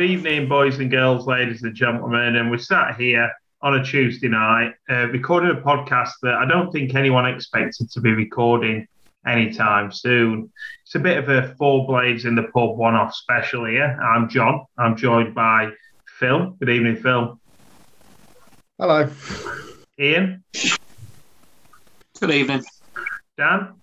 Good evening, boys and girls, ladies and gentlemen. And we're sat here on a Tuesday night recording a podcast that I don't think anyone expected to be recording anytime soon. It's a bit of a Four Blades in the Pub one-off special here. I'm John. I'm joined by Phil. Good evening, Phil. Hello. Ian. Good evening. Dan.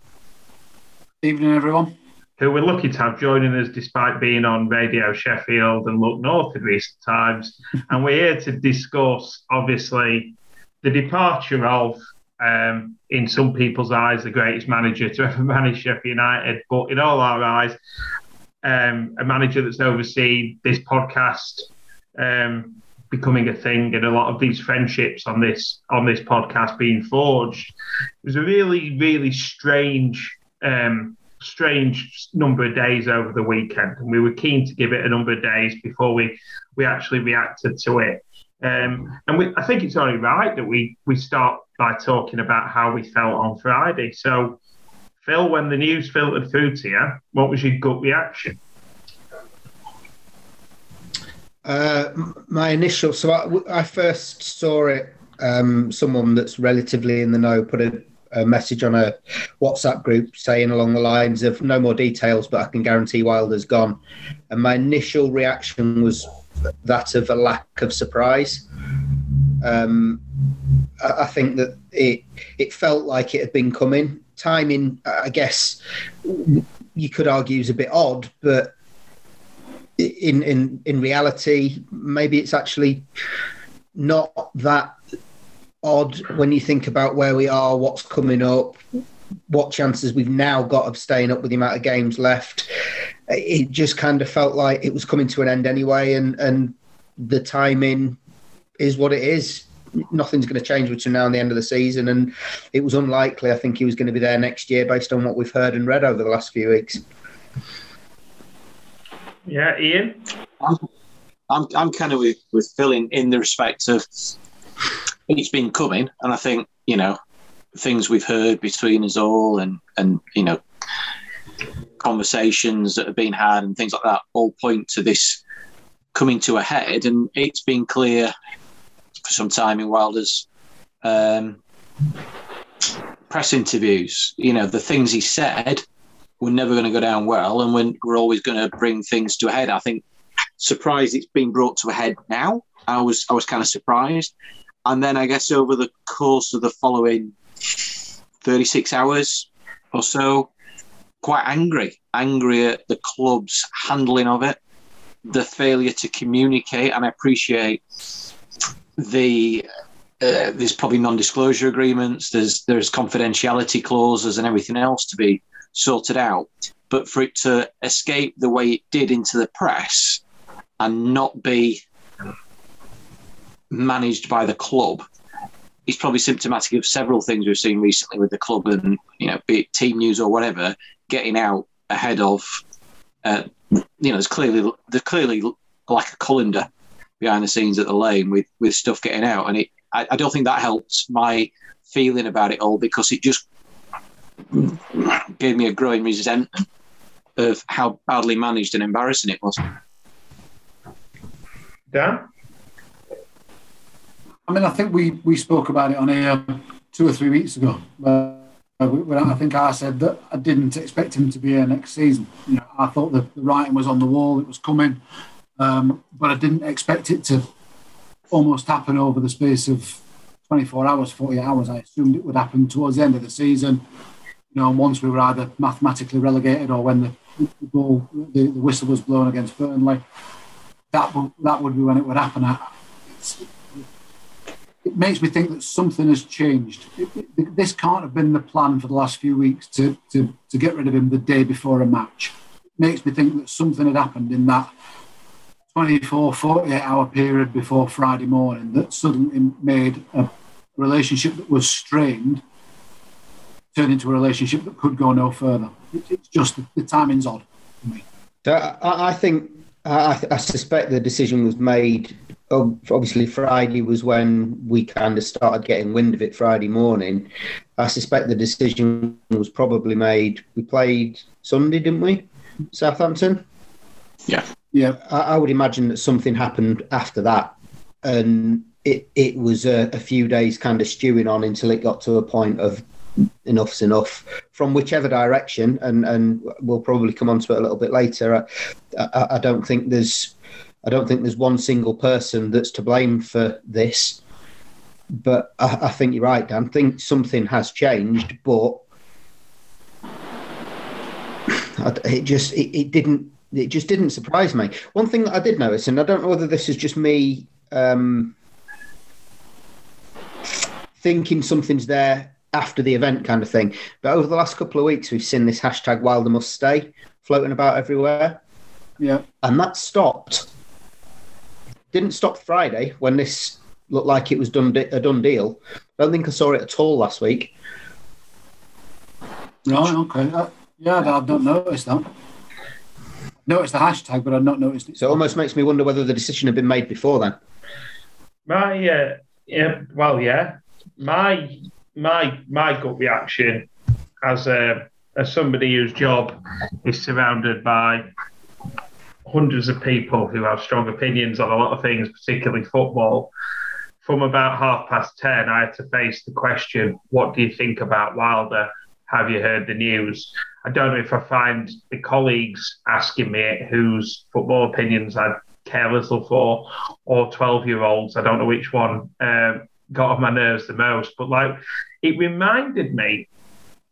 Evening, everyone. Who we're lucky to have joining us despite being on Radio Sheffield and Look North in recent times. And we're here to discuss, obviously, the departure of, in some people's eyes, the greatest manager to ever manage Sheffield United, but in all our eyes, a manager that's overseen this podcast becoming a thing and a lot of these friendships on this podcast being forged. It was a really, really strange number of days over the weekend, and we were keen to give it a number of days before we actually reacted to it. I think it's only right that we start by talking about how we felt on Friday. So, Phil, when the news filtered through to you, what was your gut reaction? My initial... So I first saw it, someone that's relatively in the know put a message on a WhatsApp group saying along the lines of no more details, but I can guarantee Wilder's gone. And my initial reaction was that of a lack of surprise. I think that it felt like it had been coming. Timing, I guess you could argue, is a bit odd, but in reality, maybe it's actually not that odd when you think about where we are, what's coming up, what chances we've now got of staying up with the amount of games left. It just kind of felt like it was coming to an end anyway, and the timing is what it is. Nothing's going to change between now and the end of the season, and it was unlikely, I think, he was going to be there next year based on what we've heard and read over the last few weeks. Yeah, Ian? I'm kind of with Phil in the respect of it's been coming, and I think, things we've heard between us all and conversations that have been had and things like that all point to this coming to a head, and it's been clear for some time in Wilder's press interviews. The things he said were never going to go down well, and we're always going to bring things to a head. I think, surprised it's been brought to a head now. I was kind of surprised. And then I guess over the course of the following 36 hours or so, quite angry at the club's handling of it, the failure to communicate. And I appreciate there's probably non-disclosure agreements, there's confidentiality clauses and everything else to be sorted out. But for it to escape the way it did into the press and not be managed by the club is probably symptomatic of several things we've seen recently with the club, and be it team news or whatever, getting out ahead of there's clearly like a colander behind the scenes at the Lane with stuff getting out, and I don't think that helps my feeling about it all, because it just gave me a growing resentment of how badly managed and embarrassing it was. Dan? I mean, I think we spoke about it on air 2 or 3 weeks ago. I think I said that I didn't expect him to be here next season. I thought the writing was on the wall, it was coming, but I didn't expect it to almost happen over the space of 24 hours, 48 hours. I assumed it would happen towards the end of the season, once we were either mathematically relegated or when the whistle was blown against Burnley. That would be when it would happen. It makes me think that something has changed. This can't have been the plan for the last few weeks to get rid of him the day before a match. It makes me think that something had happened in that 24, 48-hour period before Friday morning that suddenly made a relationship that was strained turn into a relationship that could go no further. It's just the timing's odd for me. I suspect the decision was made... Obviously, Friday was when we kind of started getting wind of it Friday morning. I suspect the decision was probably made. We played Sunday, didn't we? Southampton? Yeah. Yeah, I would imagine that something happened after that, and it was a few days kind of stewing on until it got to a point of enough's enough from whichever direction, and we'll probably come on to it a little bit later. I don't think there's one single person that's to blame for this, but I think you're right, Dan. I think something has changed, but it just didn't surprise me. One thing that I did notice, and I don't know whether this is just me thinking something's there after the event kind of thing, but over the last couple of weeks we've seen this hashtag Wilder must stay floating about everywhere. Yeah, and that stopped. Didn't stop Friday when this looked like it was a done deal. I don't think I saw it at all last week. Right, okay. I've not noticed that. Noticed the hashtag, but I've not noticed it. So it almost makes me wonder whether the decision had been made before then. My gut reaction as somebody whose job is surrounded by hundreds of people who have strong opinions on a lot of things, particularly football, from about 10:30, I had to face the question, what do you think about Wilder? Have you heard the news? I don't know if I find the colleagues asking me whose football opinions I care little for, or 12-year-olds, I don't know which one, got on my nerves the most. But it reminded me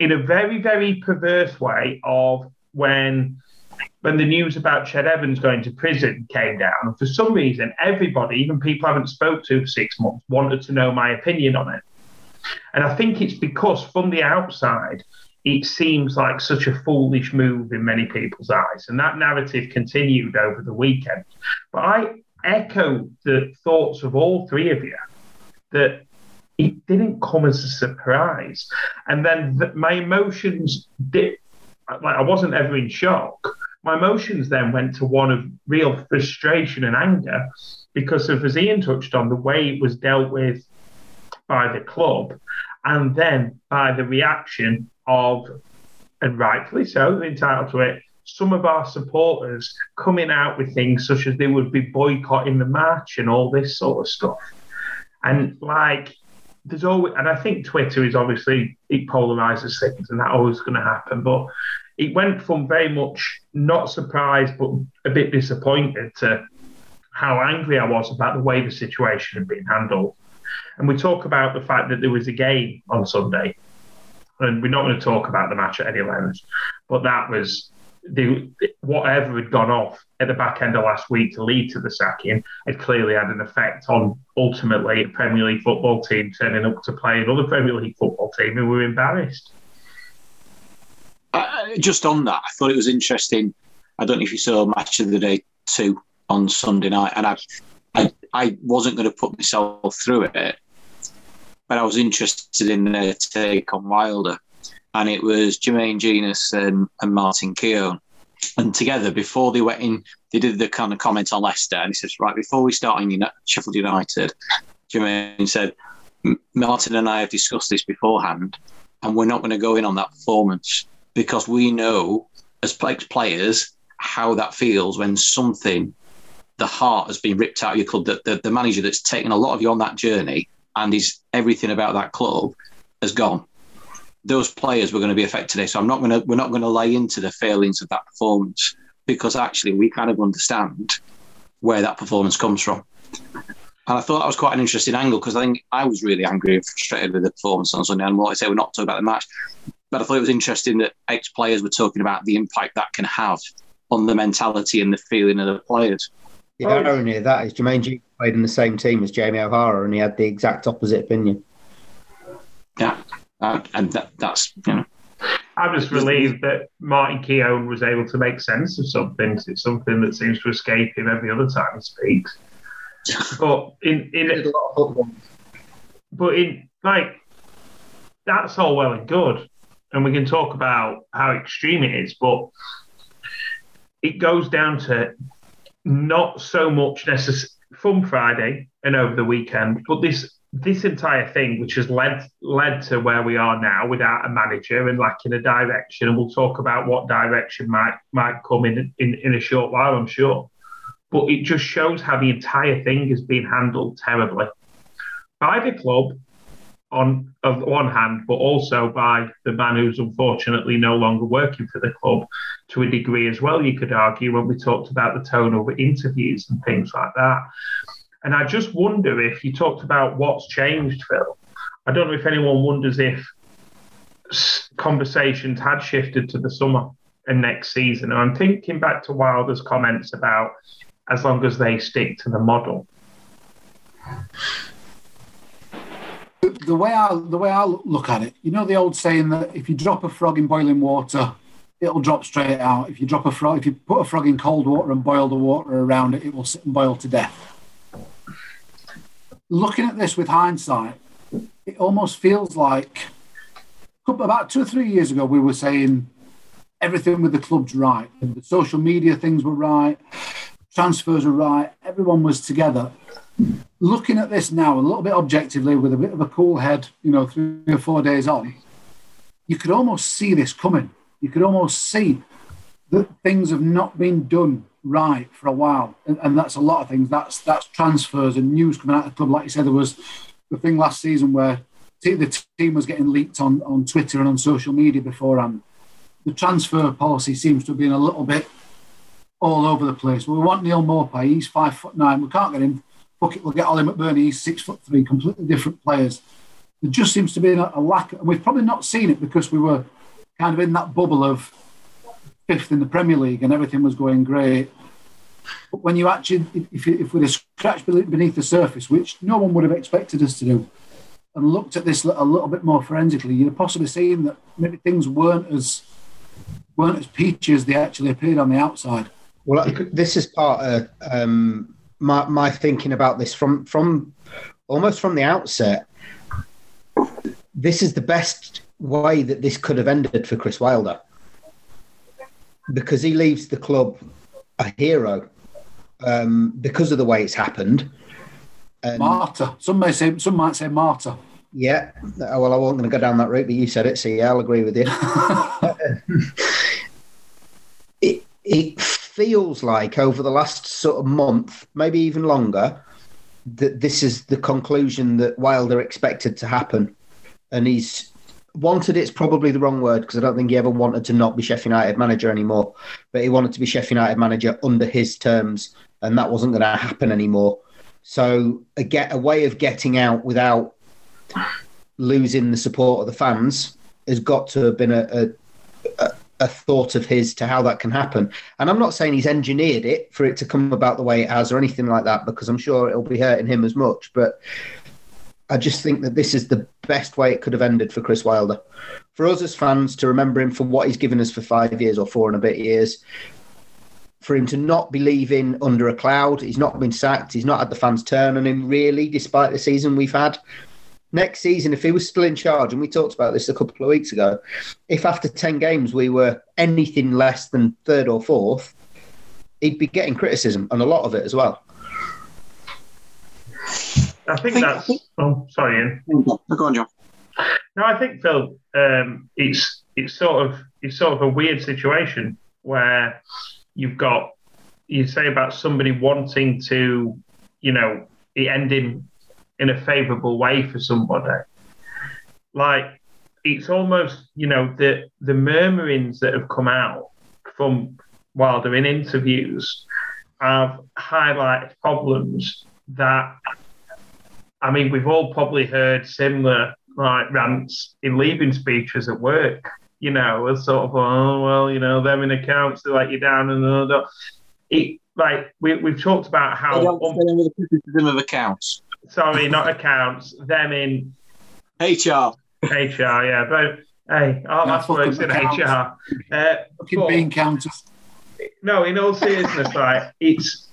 in a very, very perverse way of when the news about Ched Evans going to prison came down, and for some reason, everybody, even people I haven't spoke to for 6 months, wanted to know my opinion on it. And I think it's because from the outside, it seems like such a foolish move in many people's eyes. And that narrative continued over the weekend. But I echo the thoughts of all three of you that it didn't come as a surprise. And then my emotions dipped. I wasn't ever in shock. My emotions then went to one of real frustration and anger because of, as Ian touched on, the way it was dealt with by the club and then by the reaction of, and rightfully so, entitled to it, some of our supporters coming out with things such as they would be boycotting the match and all this sort of stuff. And there's always, and I think Twitter is obviously, it polarises things, and that's always going to happen. But it went from very much not surprised but a bit disappointed to how angry I was about the way the situation had been handled. And we talk about the fact that there was a game on Sunday, and we're not going to talk about the match at any length, but that was whatever had gone off at the back end of last week to lead to the sacking had clearly had an effect on ultimately a Premier League football team turning up to play another Premier League football team who were embarrassed. Just on that, I thought it was interesting. I don't know if you saw Match of the Day 2 on Sunday night, and I wasn't going to put myself through it, but I was interested in their take on Wilder. And it was Jermaine Jenas and Martin Keown. And together, before they went in, they did the kind of comment on Leicester. And he says, right, before we start on Sheffield United, Jermaine said, Martin and I have discussed this beforehand, and we're not going to go in on that performance because we know, as players, how that feels when something, the heart has been ripped out of your club, that the manager that's taken a lot of you on that journey and is everything about that club has gone. Those players were going to be affected today, so we're not going to lay into the failings of that performance because actually we kind of understand where that performance comes from. And I thought that was quite an interesting angle because I think I was really angry and frustrated with the performance on Sunday. And like I say, we're not talking about the match, but I thought it was interesting that ex-players were talking about the impact that can have on the mentality and the feeling of the players. The irony of that is Jermaine Jenas played in the same team as Jamie O'Hara and he had the exact opposite opinion. Yeah. And that's, you know. I was relieved that Martin Keown was able to make sense of something. It's something that seems to escape him every other time he speaks. But that's all well and good, and we can talk about how extreme it is. But it goes down to not so much necessary from Friday and over the weekend, but this entire thing, which has led to where we are now without a manager and lacking a direction, and we'll talk about what direction might come in a short while, I'm sure. But it just shows how the entire thing has been handled terribly by the club on one hand, but also by the man who's unfortunately no longer working for the club to a degree as well, you could argue, when we talked about the tone of interviews and things like that. And I just wonder if you talked about what's changed, Phil. I don't know if anyone wonders if conversations had shifted to the summer and next season. And I'm thinking back to Wilder's comments about as long as they stick to the model. The way I look at it, you know the old saying that if you drop a frog in boiling water, it'll drop straight out. If you drop a frog, if you put a frog in cold water and boil the water around it, it will sit and boil to death. Looking at this with hindsight, it almost feels like about 2 or 3 years ago we were saying everything with the club's right, the social media things were right, transfers were right, everyone was together. Looking at this now a little bit objectively with a bit of a cool head, 3 or 4 days on, you could almost see this coming. You could almost see that things have not been done right for a while. And that's a lot of things. That's transfers and news coming out of the club. Like you said, there was the thing last season where the team was getting leaked on Twitter and on social media beforehand. The transfer policy seems to have been a little bit all over the place. We want Neil Maupay, he's 5'9". We can't get him. Fuck it, we'll get Ollie McBurney, he's 6'3", completely different players. There just seems to be a lack, and we've probably not seen it because we were kind of in that bubble of fifth in the Premier League and everything was going great. But when you actually, if we'd have scratched beneath the surface, which no one would have expected us to do, and looked at this a little bit more forensically, you'd have possibly seen that maybe things weren't as peachy as they actually appeared on the outside. Well, this is part of my thinking about this from almost from the outset. This is the best way that this could have ended for Chris Wilder, because he leaves the club a hero because of the way it's happened. Martyr. Some might say martyr. Yeah. Well, I wasn't going to go down that route, but you said it, so yeah, I'll agree with you. It feels like over the last sort of month, maybe even longer, that this is the conclusion that Wilder expected to happen. And he's wanted, it's probably the wrong word, because I don't think he ever wanted to not be Sheffield United manager anymore, but he wanted to be Sheffield United manager under his terms, and that wasn't going to happen anymore. So a way of getting out without losing the support of the fans has got to have been a thought of his to how that can happen. And I'm not saying he's engineered it for it to come about the way it has or anything like that, because I'm sure it'll be hurting him as much. But I just think that this is the best way it could have ended for Chris Wilder. For us as fans to remember him for what he's given us for 5 years or 4 and a bit years, for him to not be leaving under a cloud. He's not been sacked. He's not had the fans turn on him, really, despite the season we've had. Next season, if he was still in charge, and we talked about this a couple of weeks ago, if after 10 games we were anything less than third or fourth, he'd be getting criticism, and a lot of it as well. I think that's... Oh, sorry, Ian. Go on, John. No, I think, Phil, it's sort of a weird situation where... you say about somebody wanting to, it ending in a favourable way for somebody. Like, it's almost, the murmurings that have come out from Wilder in interviews have highlighted problems that, I mean, we've all probably heard similar, like, rants in leaving speeches at work. Them in accounts, they let you down and all. We've talked about how with the criticism of accounts. Sorry, not accounts. Them in HR, yeah. But hey, our maths works in accounts. HR. But, being counters. No, in all seriousness, like it's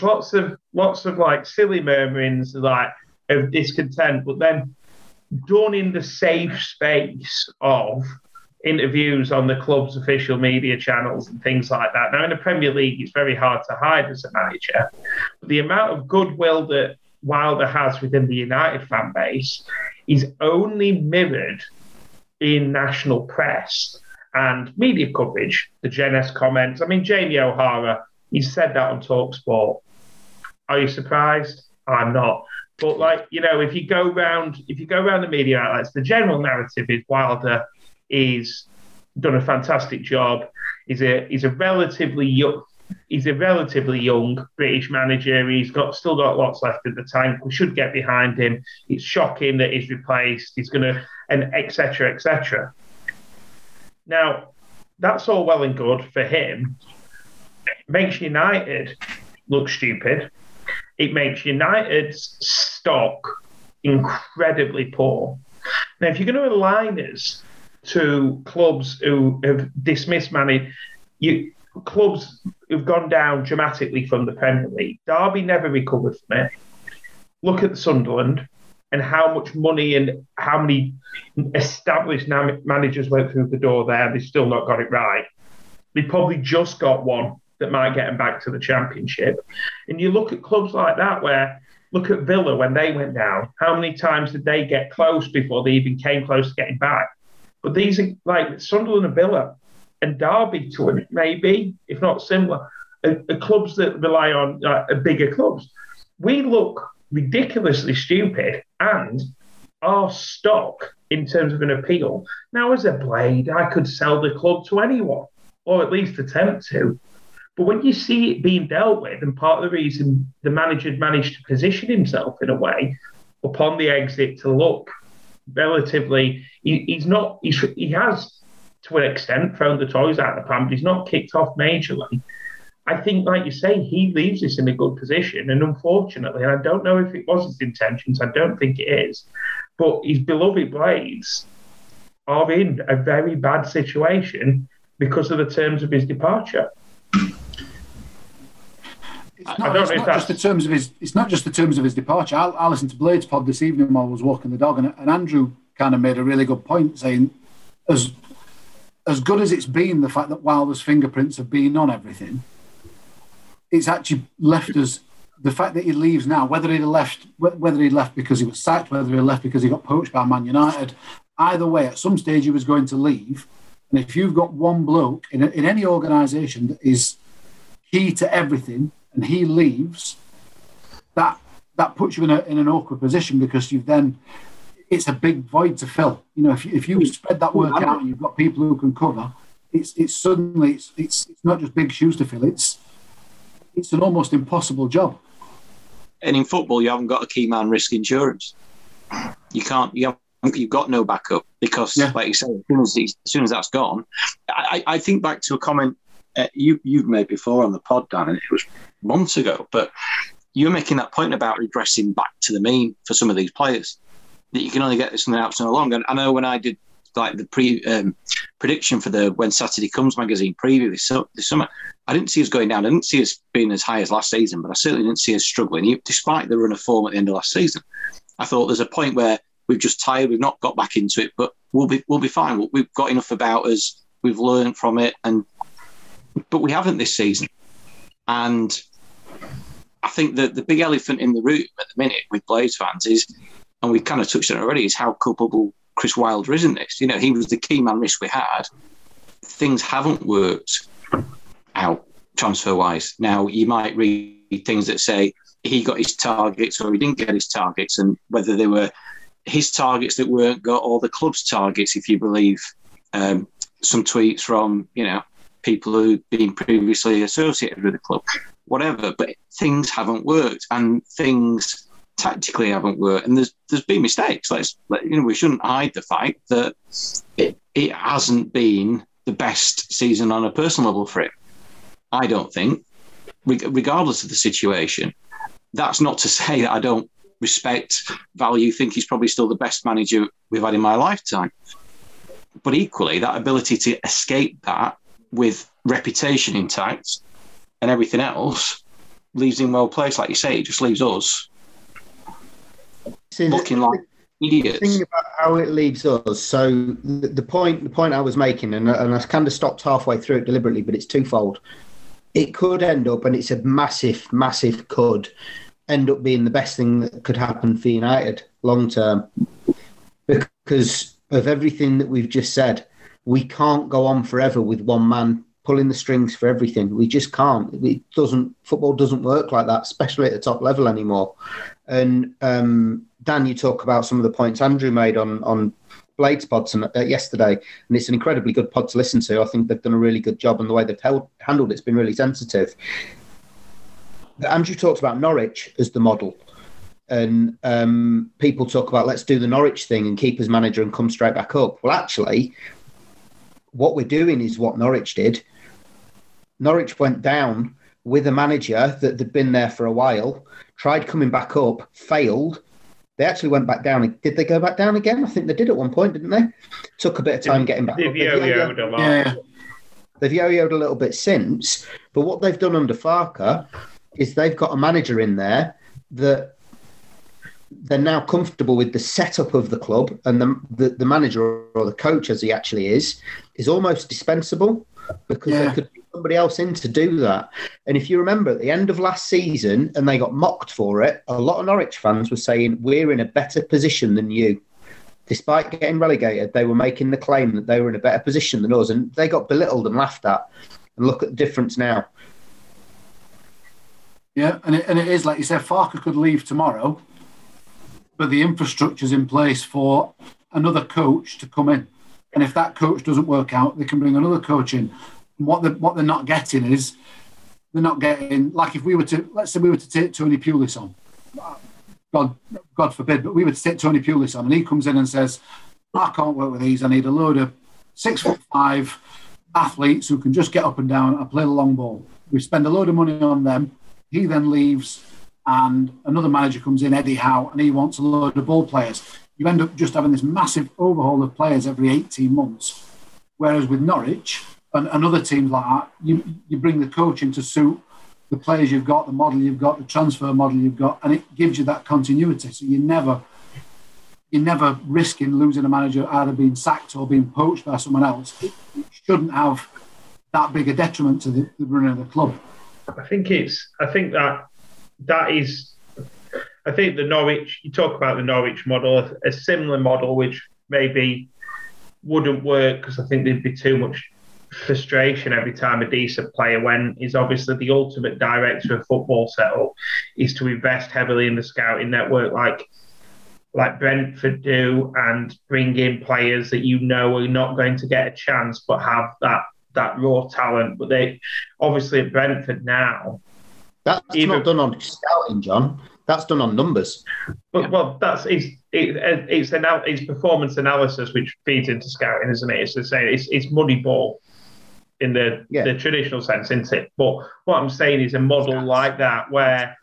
lots of like silly murmurings, like of discontent, but then done in the safe space of interviews on the club's official media channels and things like that. Now, in the Premier League, it's very hard to hide as a manager. But the amount of goodwill that Wilder has within the United fan base is only mirrored in national press and media coverage, the Jenas comments. I mean, Jamie O'Hara, he said that on TalkSport. Are you surprised? I'm not. But, like, you know, if you go round the media outlets, the general narrative is Wilder is done a fantastic job. He's a relatively young British manager. He's still got lots left at the tank. We should get behind him. It's shocking that he's replaced. He's going to, and et cetera, et cetera. Now, that's all well and good for him. It makes United look stupid. It makes United's stock incredibly poor. Now, if you're going to align us to clubs who have dismissed money, clubs who've gone down dramatically from the Premier League, Derby never recovered from it. Look at Sunderland and how much money and how many established managers went through the door there, and they've still not got it right. They probably just got one that might get them back to the Championship. And you look at clubs like that where, look at Villa when they went down. How many times did they get close before they even came close to getting back? But these are like Sunderland and Villa and Derby to it, maybe, if not similar, are clubs that rely on bigger clubs. We look ridiculously stupid, and our stock in terms of an appeal. Now, as a blade, I could sell the club to anyone, or at least attempt to. But when you see it being dealt with, and part of the reason the manager managed to position himself in a way upon the exit to look relatively, he has to an extent thrown the toys out of the pan, but he's not kicked off majorly. I think, like you say, he leaves us in a good position, and unfortunately, and I don't know if it was his intentions, I don't think it is, but his beloved blades are in a very bad situation because of the terms of his departure. It's not just the terms of his departure. I listened to Blades Pod this evening while I was walking the dog, and Andrew kind of made a really good point, saying as good as it's been, the fact that Wilder's fingerprints have been on everything, it's actually left us. The fact that he leaves now, whether he left because he was sacked, whether he left because he got poached by Man United, either way, at some stage he was going to leave. And if you've got one bloke in any organisation that is key to everything, and he leaves, that puts you in an awkward position, because you've then, it's a big void to fill. You know, if you spread that work out and you've got people who can cover, it's suddenly not just big shoes to fill. It's an almost impossible job. And in football, you haven't got a key man risk insurance. You can't. You've got no backup because, like you say, as soon as that's gone, I think back to a comment you've made before on the pod, Dan, and it was months ago, but you're making that point about regressing back to the mean for some of these players, that you can only get this from the out so long. And I know when I did like the prediction for the When Saturday Comes magazine preview this summer, I didn't see us going down. I didn't see us being as high as last season, but I certainly didn't see us struggling, despite the run of form at the end of last season. I thought there's a point where we've just tired, we've not got back into it, but we'll be fine. We've got enough about us, we've learned from it, but we haven't this season. And I think that the big elephant in the room at the minute with Blaze fans is, and we've kind of touched on it already, is how culpable Chris Wilder is in this. You know, he was the key man risk we had. Things haven't worked out transfer-wise. Now, you might read things that say he got his targets or he didn't get his targets, and whether they were his targets that weren't got or the club's targets, if you believe some tweets from, you know, people who've been previously associated with the club, whatever, but things haven't worked, and things tactically haven't worked, and there's been mistakes. We shouldn't hide the fact that it hasn't been the best season on a personal level for him, I don't think, regardless of the situation. That's not to say that I don't respect, value, think he's probably still the best manager we've had in my lifetime, but equally that ability to escape that with reputation intact and everything else leaves him well placed. Like you say, it just leaves us looking like idiots. The thing about how it leaves us, so the point I was making, and I kind of stopped halfway through it deliberately, but it's twofold. It could end up, and it's a massive, massive could, end up being the best thing that could happen for United long term because of everything that we've just said. we can't go on forever with one man pulling the strings for everything. We just can't. It doesn't. Football doesn't work like that, especially at the top level anymore. And Dan, you talk about some of the points Andrew made on Blades pods yesterday, and it's an incredibly good pod to listen to. I think they've done a really good job, and the way they've handled it's been really sensitive. Andrew talks about Norwich as the model, and people talk about let's do the Norwich thing and keep as manager and come straight back up. Well, actually, what we're doing is what Norwich did. Norwich went down with a manager that had been there for a while, tried coming back up, failed. They actually went back down. Did they go back down again? I think they did at one point, didn't they? Took a bit of time getting back up. They've yo-yoed a lot. Yeah. They've yo-yoed a little bit since. But what they've done under Farke is they've got a manager in there that they're now comfortable with the setup of the club, and the manager or the coach, as he actually is almost dispensable because there could be somebody else in to do that. And if you remember at the end of last season, and they got mocked for it, a lot of Norwich fans were saying, we're in a better position than you. Despite getting relegated, they were making the claim that they were in a better position than us, and they got belittled and laughed at. And look at the difference now. Yeah, and it is, like you said, Farke could leave tomorrow, but the infrastructure's in place for another coach to come in. And if that coach doesn't work out, they can bring another coach in. And what they're not getting is, they're not getting, like if we were to, let's say we were to take Tony Pulis on, God forbid, but we were to take Tony Pulis on, and he comes in and says, I can't work with these, I need a load of 6'5" athletes who can just get up and down and play the long ball. We spend a load of money on them. He then leaves and another manager comes in, Eddie Howe, and he wants a load of ball players. You end up just having this massive overhaul of players every 18 months. Whereas with Norwich and other teams like that, you bring the coach in to suit the players you've got, the model you've got, the transfer model you've got, and it gives you that continuity. So you're never risking losing a manager either being sacked or being poached by someone else. It shouldn't have that big a detriment to the running of the club. I think the Norwich, you talk about the Norwich model, a similar model which maybe wouldn't work because I think there'd be too much frustration every time a decent player went, is obviously the ultimate director of football setup is to invest heavily in the scouting network like Brentford do, and bring in players that you know are not going to get a chance but have that raw talent. But they obviously at Brentford now, that's not done on scouting, John. That's done on numbers. Well, it's performance analysis which feeds into scouting, isn't it? It's the same. It's muddy ball in the traditional sense, isn't it? But what I'm saying is a model like that where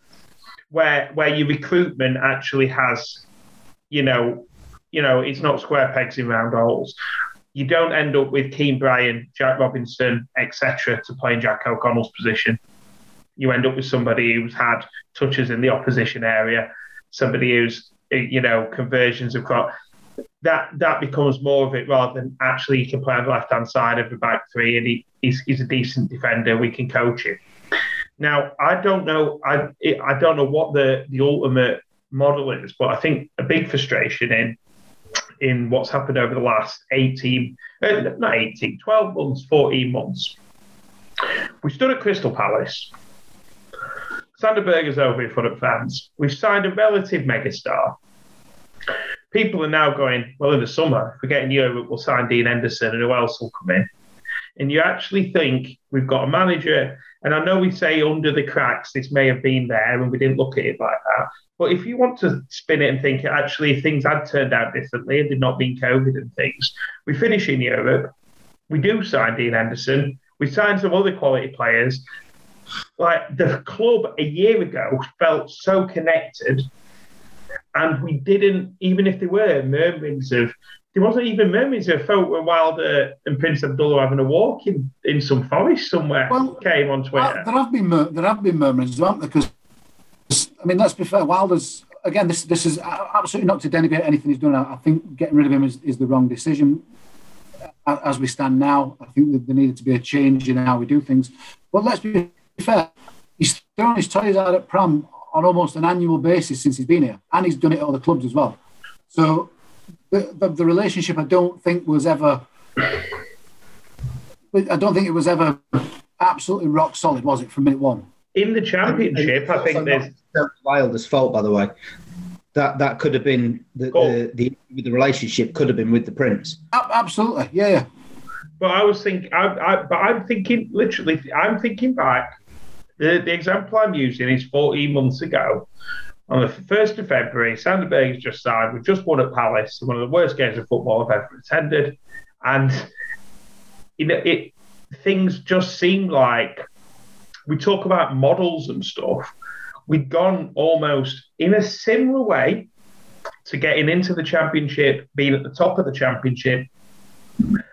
your recruitment actually has, you know, it's not square pegs in round holes. You don't end up with Keane Bryan, Jack Robinson, etc. to play in Jack O'Connell's position. You end up with somebody who's had touches in the opposition area, somebody who's, conversions have got. That becomes more of it rather than actually he can play on the left-hand side of the back three and he's a decent defender, we can coach him. Now, I don't know what the ultimate model is, but I think a big frustration in what's happened over the last 12 months, 14 months. We stood at Crystal Palace. Sander Berge is over in front of fans. We've signed a relative megastar. People are now going, well, in the summer, if we're getting Europe, we'll sign Dean Henderson and who else will come in. And you actually think we've got a manager, and I know we say under the cracks, this may have been there and we didn't look at it like that. But if you want to spin it and think, actually, if things had turned out differently and did not been COVID and things, we finish in Europe, we do sign Dean Henderson, we signed some other quality players. Like the club a year ago felt so connected, and we didn't, even if there were murmurings of, there wasn't even murmurings of folk were Wilder and Prince Abdullah having a walk in some forest somewhere. Well, came on Twitter. There have been murmurings, aren't there? Because, I mean, let's be fair, Wilder's, again, this is absolutely not to denigrate anything he's done. I think getting rid of him is the wrong decision. As we stand now, I think that there needed to be a change in how we do things. But let's be fair, he's thrown his toys out at Pram on almost an annual basis since he's been here, and he's done it at other clubs as well. So the relationship, I don't think, was ever I don't think it was ever absolutely rock solid, was it, from minute one? In the Championship, I think there's... Wilder's fault, by the way. That could have been... The relationship could have been with the Prince. Absolutely, yeah. But I'm thinking back. The example I'm using is 14 months ago. On the 1st of February, Sander Berge has just signed. We've just won at Palace, one of the worst games of football I've ever attended. And, you know, things just seem like... We talk about models and stuff. We'd gone almost in a similar way to getting into the Championship, being at the top of the Championship,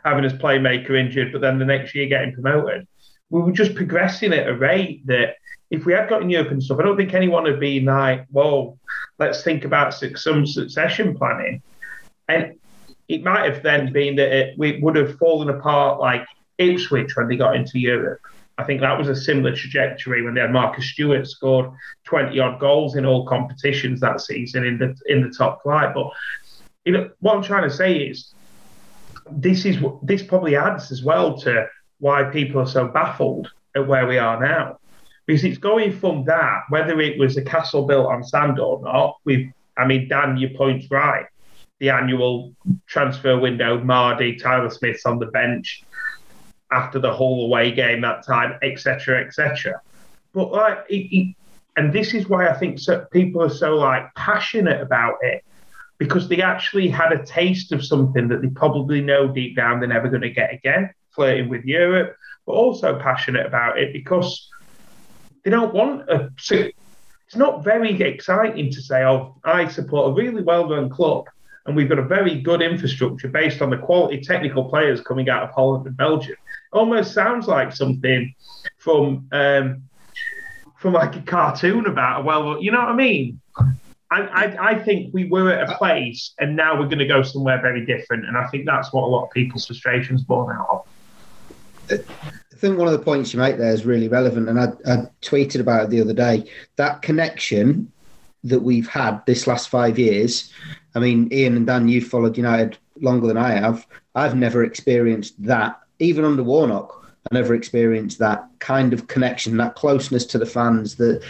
having his playmaker injured, but then the next year getting promoted. We were just progressing at a rate that if we had gotten Europe and stuff, I don't think anyone would be like, well, let's think about some succession planning. And it might have then been that we would have fallen apart like Ipswich when they got into Europe. I think that was a similar trajectory when they had Marcus Stewart scored 20-odd goals in all competitions that season in the top flight. But you know what I'm trying to say is this probably adds as well to why people are so baffled at where we are now. Because it's going from that, whether it was a castle built on sand or not, Dan, your point's right. The annual transfer window, Mardy, Tyler Smith's on the bench after the whole away game that time, etc., etc. But like, and this is why I think people are so like passionate about it, because they actually had a taste of something that they probably know deep down they're never going to get again, flirting with Europe, but also passionate about it because they don't want a... It's not very exciting to say, oh, I support a really well-run club, and we've got a very good infrastructure based on the quality technical players coming out of Holland and Belgium. Almost sounds like something from like a cartoon about a well, you know what I mean? I think we were at a place, and now we're going to go somewhere very different. And I think that's what a lot of people's frustration's born out of. I think one of the points you make there is really relevant, and I tweeted about it the other day. That connection that we've had this last 5 years. I mean, Ian and Dan, you've followed United longer than I have. I've never experienced that. Even under Warnock, I never experienced that kind of connection, that closeness to the fans, the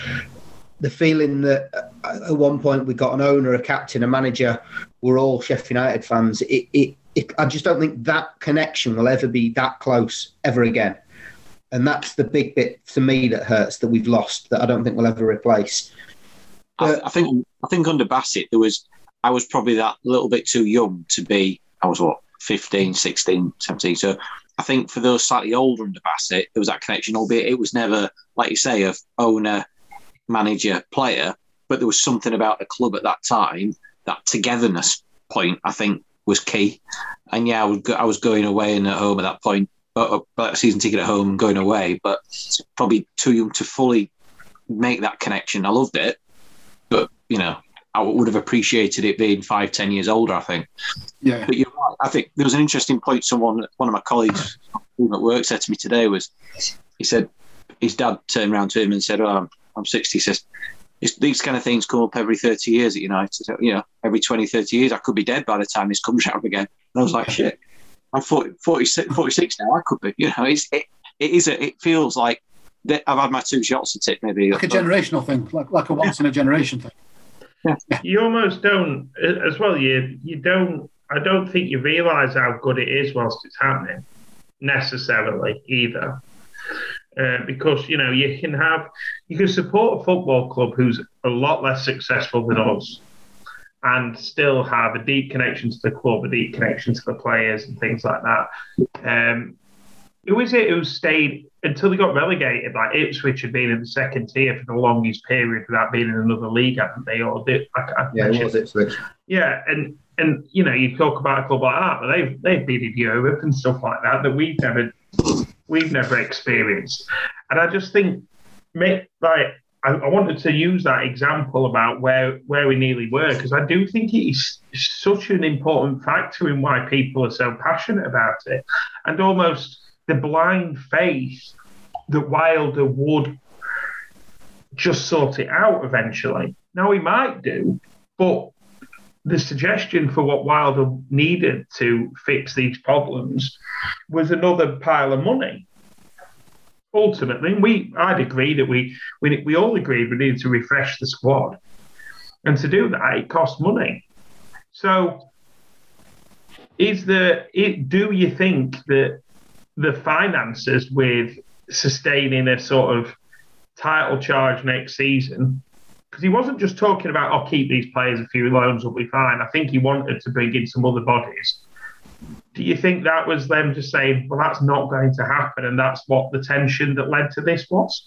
feeling that at one point we got an owner, a captain, a manager, we're all Sheffield United fans. I just don't think that connection will ever be that close ever again. And that's the big bit to me that hurts, that we've lost, that I don't think we'll ever replace. I think under Bassett, I was probably that little bit too young to be, I was 15, 16, 17. So I think for those slightly older under Bassett, there was that connection, albeit it was never, like you say, of owner, manager, player, but there was something about the club at that time, that togetherness point, I think, was key. And yeah, I was going away and at home at that point, but season ticket at home and going away, but probably too young to fully make that connection. I loved it, but, you know, I would have appreciated it being 5-10 years older, I think. Yeah. But you're right. I think there was an interesting point. One of my colleagues at work said to me today was, he said, his dad turned round to him and said, oh, I'm 60. He says, these kind of things come up every 30 years at United. You know, every 20, 30 years, I could be dead by the time this comes out again. And I was like, shit, I'm 46 now. I could be, you know, it feels like that I've had my two shots at it maybe. Like a generational thing, like a once in a generation thing. You almost don't, as well, you don't, I don't think you realise how good it is whilst it's happening, necessarily, either. Because, you know, you can support a football club who's a lot less successful than us and still have a deep connection to the club, a deep connection to the players and things like that. Who is it who stayed until they got relegated? Like Ipswich had been in the second tier for the longest period without being in another league, haven't they? Or it was Ipswich. Yeah, and you know, you talk about a club like that, but they've been in Europe and stuff like that we've never experienced. And I just think, like, I wanted to use that example about where we nearly were, because I do think it is such an important factor in why people are so passionate about it, and almost the blind faith that Wilder would just sort it out eventually. Now, he might do, but the suggestion for what Wilder needed to fix these problems was another pile of money. Ultimately, I'd agree that we all agreed we needed to refresh the squad. And to do that, it costs money. So do you think that the finances with sustaining a sort of title charge next season, because he wasn't just talking about, I'll keep these players, a few loans will be fine. I think he wanted to bring in some other bodies. Do you think that was them just saying, well, that's not going to happen, and that's what the tension that led to this was?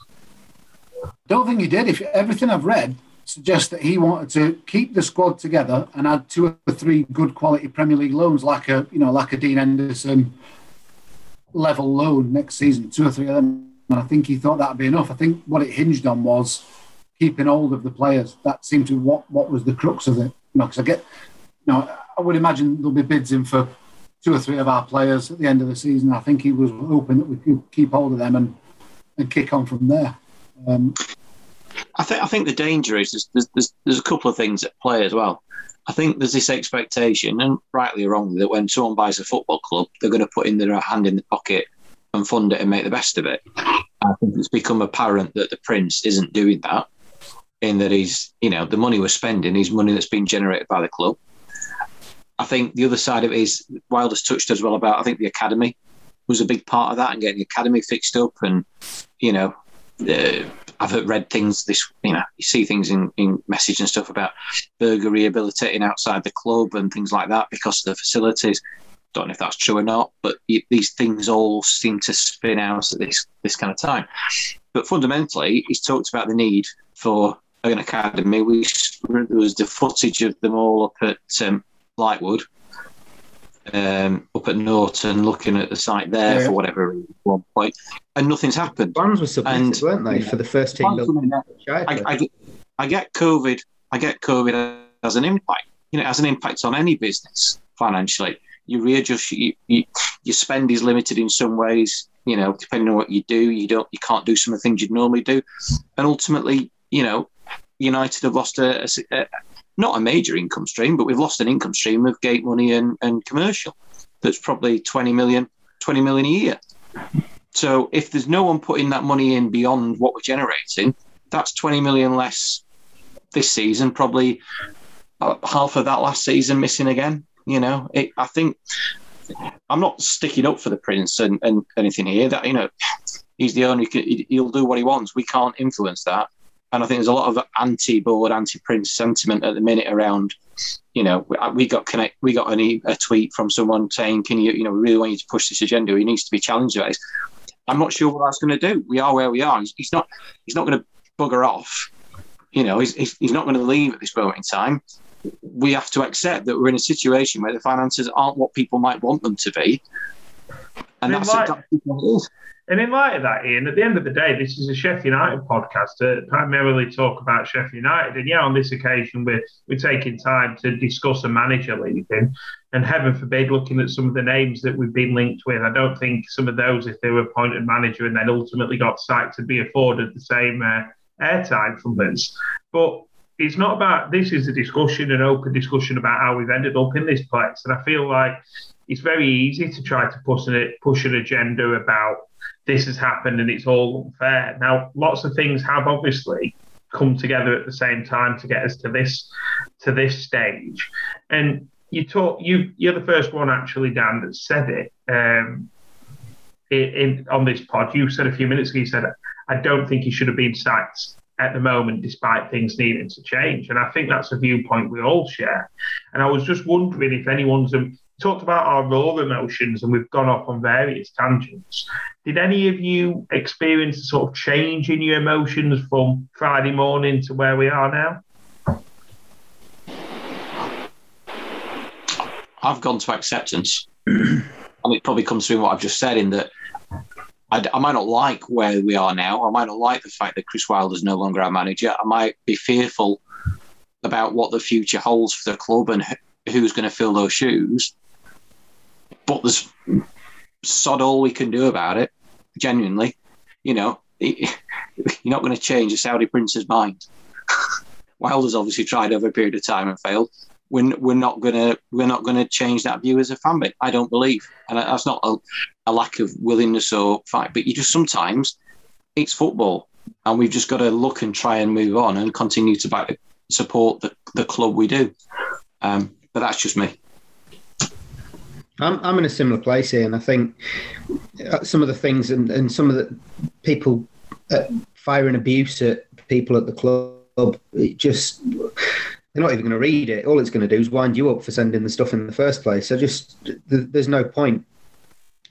Don't think he did. If everything I've read suggests that he wanted to keep the squad together and add 2 or 3 good quality Premier League loans, like a Dean Henderson level loan next season, 2 or 3 of them. And I think he thought that'd be enough. I think what it hinged on was keeping hold of the players. That seemed to be what was the crux of it. Because I would imagine there'll be bids in for 2 or 3 of our players at the end of the season. I think he was hoping that we could keep hold of them and kick on from there. I think the danger is there's a couple of things at play as well. I think there's this expectation, and rightly or wrongly, that when someone buys a football club, they're going to put in their hand in the pocket and fund it and make the best of it. I think it's become apparent that the Prince isn't doing that, in that he's, the money we're spending is money that's been generated by the club. I think the other side of it is, Wilder's touched as well about, I think the academy was a big part of that, and getting the academy fixed up. And, I've read things this, you see things in message and stuff about Berger rehabilitating outside the club and things like that because of the facilities. Don't know if that's true or not, but these things all seem to spin out at this kind of time. But fundamentally, he's talked about the need for an academy. There was the footage of them all up at Lightwood, up at Norton, looking at the site there for whatever reason, at one point, and nothing's happened. Plans were submitted, weren't they, for the first team? I get COVID. I get COVID as an impact. It has an impact on any business financially. You readjust. Your spend is limited in some ways. Depending on what you do, you can't do some of the things you'd normally do, and ultimately, United have lost a not a major income stream, but we've lost an income stream of gate money and commercial that's probably 20 million a year. So if there's no one putting that money in beyond what we're generating, that's 20 million less this season, probably half of that last season missing again. I think I'm not sticking up for the Prince and anything here. That he's the owner. He'll do what he wants. We can't influence that. And I think there's a lot of anti-board, anti-Prince sentiment at the minute around. We got a tweet from someone saying, "Can you? We really want you to push this agenda. He needs to be challenged about this." I'm not sure what that's going to do. We are where we are. He's not going to bugger off. He's not going to leave at this moment in time. We have to accept that we're in a situation where the finances aren't what people might want them to be. And that's exactly what it is. And in light of that, Ian, at the end of the day, this is a Sheffield United podcast to primarily talk about Sheffield United. And on this occasion, we're taking time to discuss a manager leaving. And heaven forbid, looking at some of the names that we've been linked with, I don't think some of those, if they were appointed manager and then ultimately got sacked, to be afforded the same airtime from this. But it's not about, this is a discussion, an open discussion about how we've ended up in this place. And I feel like it's very easy to try to push an agenda about this has happened and it's all unfair. Now, lots of things have obviously come together at the same time to get us to this stage. And you're the first one, actually, Dan, that said it on this pod. You said a few minutes ago, you said, I don't think he should have been sacked at the moment, despite things needing to change. And I think that's a viewpoint we all share. And I was just wondering if anyone's talked about our raw emotions, and we've gone off on various tangents. Did any of you experience a sort of change in your emotions from Friday morning to where we are now? I've gone to acceptance. And it probably comes through what I've just said, in that I might not like where we are now. I might not like the fact that Chris Wilder is no longer our manager. I might be fearful about what the future holds for the club and who's going to fill those shoes. But there's sod all we can do about it, genuinely. You're not going to change a Saudi prince's mind. Wilder's obviously tried over a period of time and failed. we're not gonna change that view as a fan base. I don't believe, and that's not a lack of willingness or fight. But you just sometimes it's football, and we've just got to look and try and move on and continue to back support the club we do. But that's just me. I'm in a similar place here, and I think some of the things and some of the people firing abuse at people at the club, it just. They're not even going to read it. All it's going to do is wind you up for sending the stuff in the first place. So just, there's no point.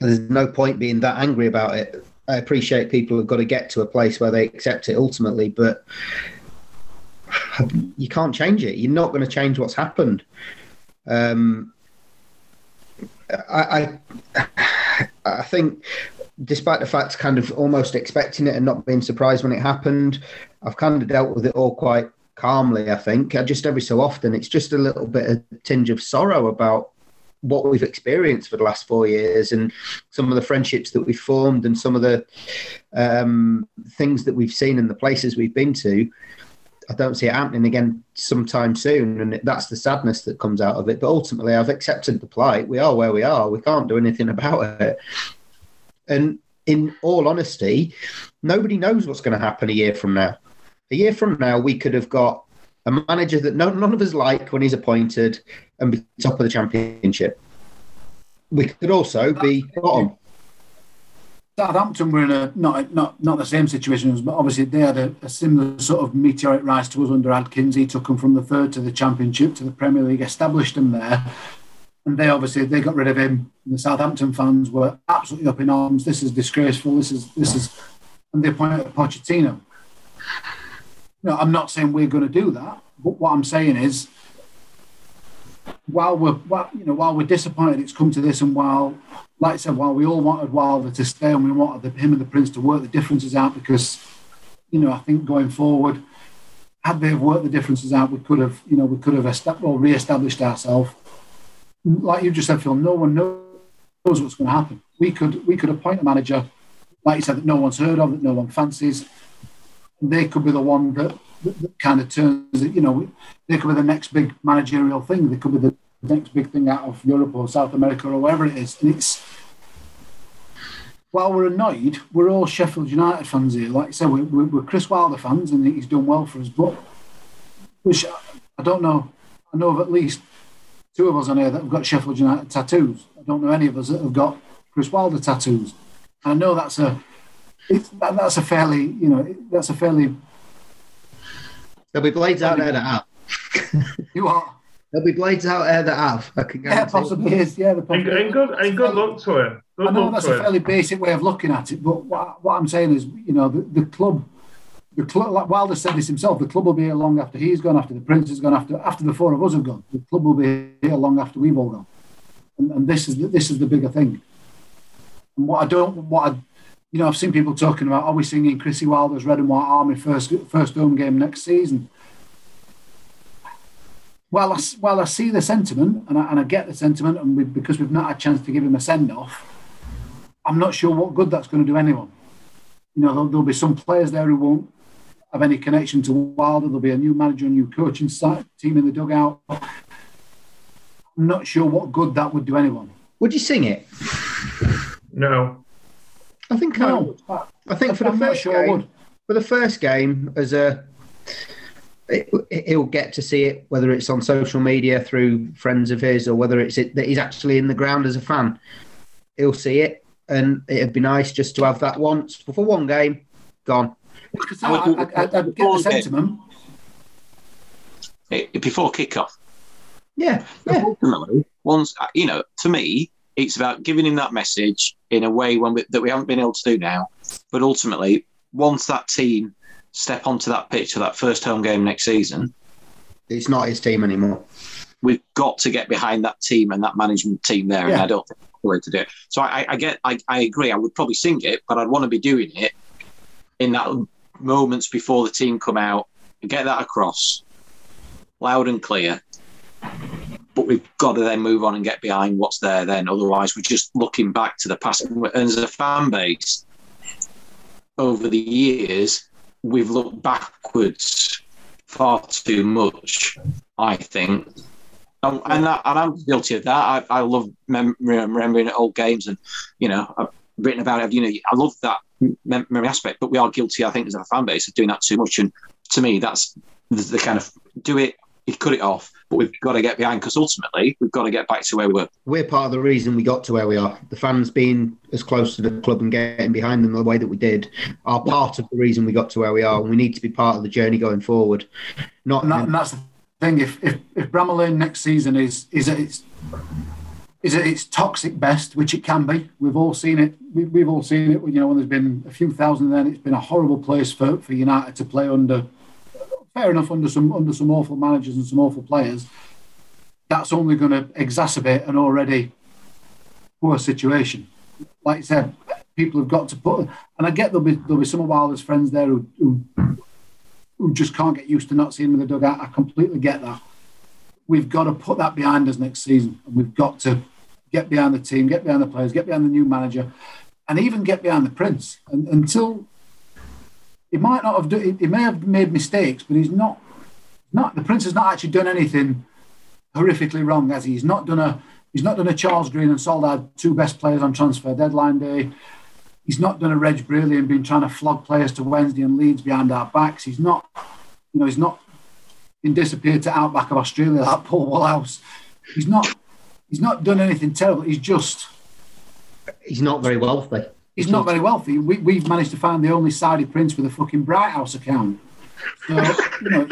There's no point being that angry about it. I appreciate people have got to get to a place where they accept it ultimately, but you can't change it. You're not going to change what's happened. I think, despite the fact kind of almost expecting it and not being surprised when it happened, I've kind of dealt with it all quite calmly, I think. I just every so often, it's just a little bit of tinge of sorrow about what we've experienced for the last 4 years and some of the friendships that we've formed and some of the things that we've seen in the places we've been to. I don't see it happening again sometime soon, and that's the sadness that comes out of it. But ultimately, I've accepted the plight. We are where we are. We can't do anything about it. And in all honesty, nobody knows what's going to happen a year from now. A year from now, we could have got a manager that none of us like when he's appointed and be top of the championship. We could also be bottom. Southampton were in a not the same situation, but obviously they had a similar sort of meteoric rise to us under Adkins. He took them from the third to the championship to the Premier League, established them there. And they got rid of him. And the Southampton fans were absolutely up in arms. This is disgraceful. This is, and they appointed Pochettino. No, I'm not saying we're going to do that, but what I'm saying is, while we're disappointed it's come to this, and while we all wanted Wilder to stay and we wanted him and the Prince to work the differences out, because I think going forward, had they have worked the differences out, we could have re-established ourselves. Like you just said, Phil, no one knows what's going to happen. We could appoint a manager, like you said, that no one's heard of, that no one fancies. They could be the one that kind of turns it, they could be the next big managerial thing. They could be the next big thing out of Europe or South America or wherever it is. And it's, while we're annoyed, we're all Sheffield United fans here. Like I said, we're Chris Wilder fans and he's done well for us. But I don't know. I know of at least two of us on here that have got Sheffield United tattoos. I don't know any of us that have got Chris Wilder tattoos. And I know that's a fairly. There'll be blades out there that have. You are. There'll be blades out there that have. I can guarantee. Yeah, possibly is. Yeah, and good luck to it. I know that's a fairly basic way of looking at it, but what I'm saying is, the club, like Wilder said this himself, the club will be here long after he's gone, after the Prince has gone, after the four of us have gone. The club will be here long after we've all gone, and this is the bigger thing. And I've seen people talking about, are we singing Chrissy Wilder's Red and White Army first home game next season? Well, I see the sentiment and I get the sentiment, and because we've not had a chance to give him a send-off, I'm not sure what good that's going to do anyone. There'll be some players there who won't have any connection to Wilder. There'll be a new manager, a new coaching team in the dugout. I'm not sure what good that would do anyone. Would you sing it? No. I think no. I would. I think for the first game, he'll get to see it, whether it's on social media through friends of his or whether it's that he's actually in the ground as a fan. He'll see it, and it'd be nice just to have that once for one game. Gone. I get the sentiment. Before kickoff. Yeah. Ultimately, once to me. It's about giving him that message in a way that we haven't been able to do now. But ultimately, once that team step onto that pitch for that first home game next season... It's not his team anymore. We've got to get behind that team and that management team there, and I don't think that's the way to do it. So I agree. I would probably sing it, but I'd want to be doing it in that moments before the team come out and get that across, loud and clear. But we've got to then move on and get behind what's there then. Otherwise, we're just looking back to the past. And as a fan base, over the years, we've looked backwards far too much, I think, And I'm guilty of that. I love remembering old games, and you know, I've written about it. You know, I love that memory aspect, but we are guilty, I think, as a fan base, of doing that too much. And to me, that's the kind of do it. You cut it off, but we've got to get behind, because ultimately we've got to get back to where we were. We're part of the reason we got to where we are. The fans being as close to the club and getting behind them the way that we did are part of the reason we got to where we are. And we need to be part of the journey going forward. And that's the thing. If Bramall Lane next season is at its toxic best, which it can be. We've all seen it. We've all seen it. You know, when there's been a few thousand, then it's been a horrible place for United to play under. Fair enough, under some awful managers and some awful players, that's only going to exacerbate an already poor situation. Like I said, people have got to put, and I get there'll be some of Wilder's friends there who just can't get used to not seeing him in the dugout. I completely get that. We've got to put that behind us next season, and we've got to get behind the team, get behind the players, get behind the new manager, and even get behind the Prince. And until he might not have done. He may have made mistakes, but he's not. The Prince has not actually done anything horrifically wrong, has he? He's not done a Charles Green and sold our two best players on transfer deadline day. He's not done a Reg Brearley and been trying to flog players to Wednesday and Leeds behind our backs. He's not. You know, he's not been disappeared to outback of Australia like Paul Wallhouse. He's not. He's not done anything terrible. He's just. He's not very wealthy. He's not very wealthy. We've managed to find the only Saudi prince with a fucking Bright House account. So, you know.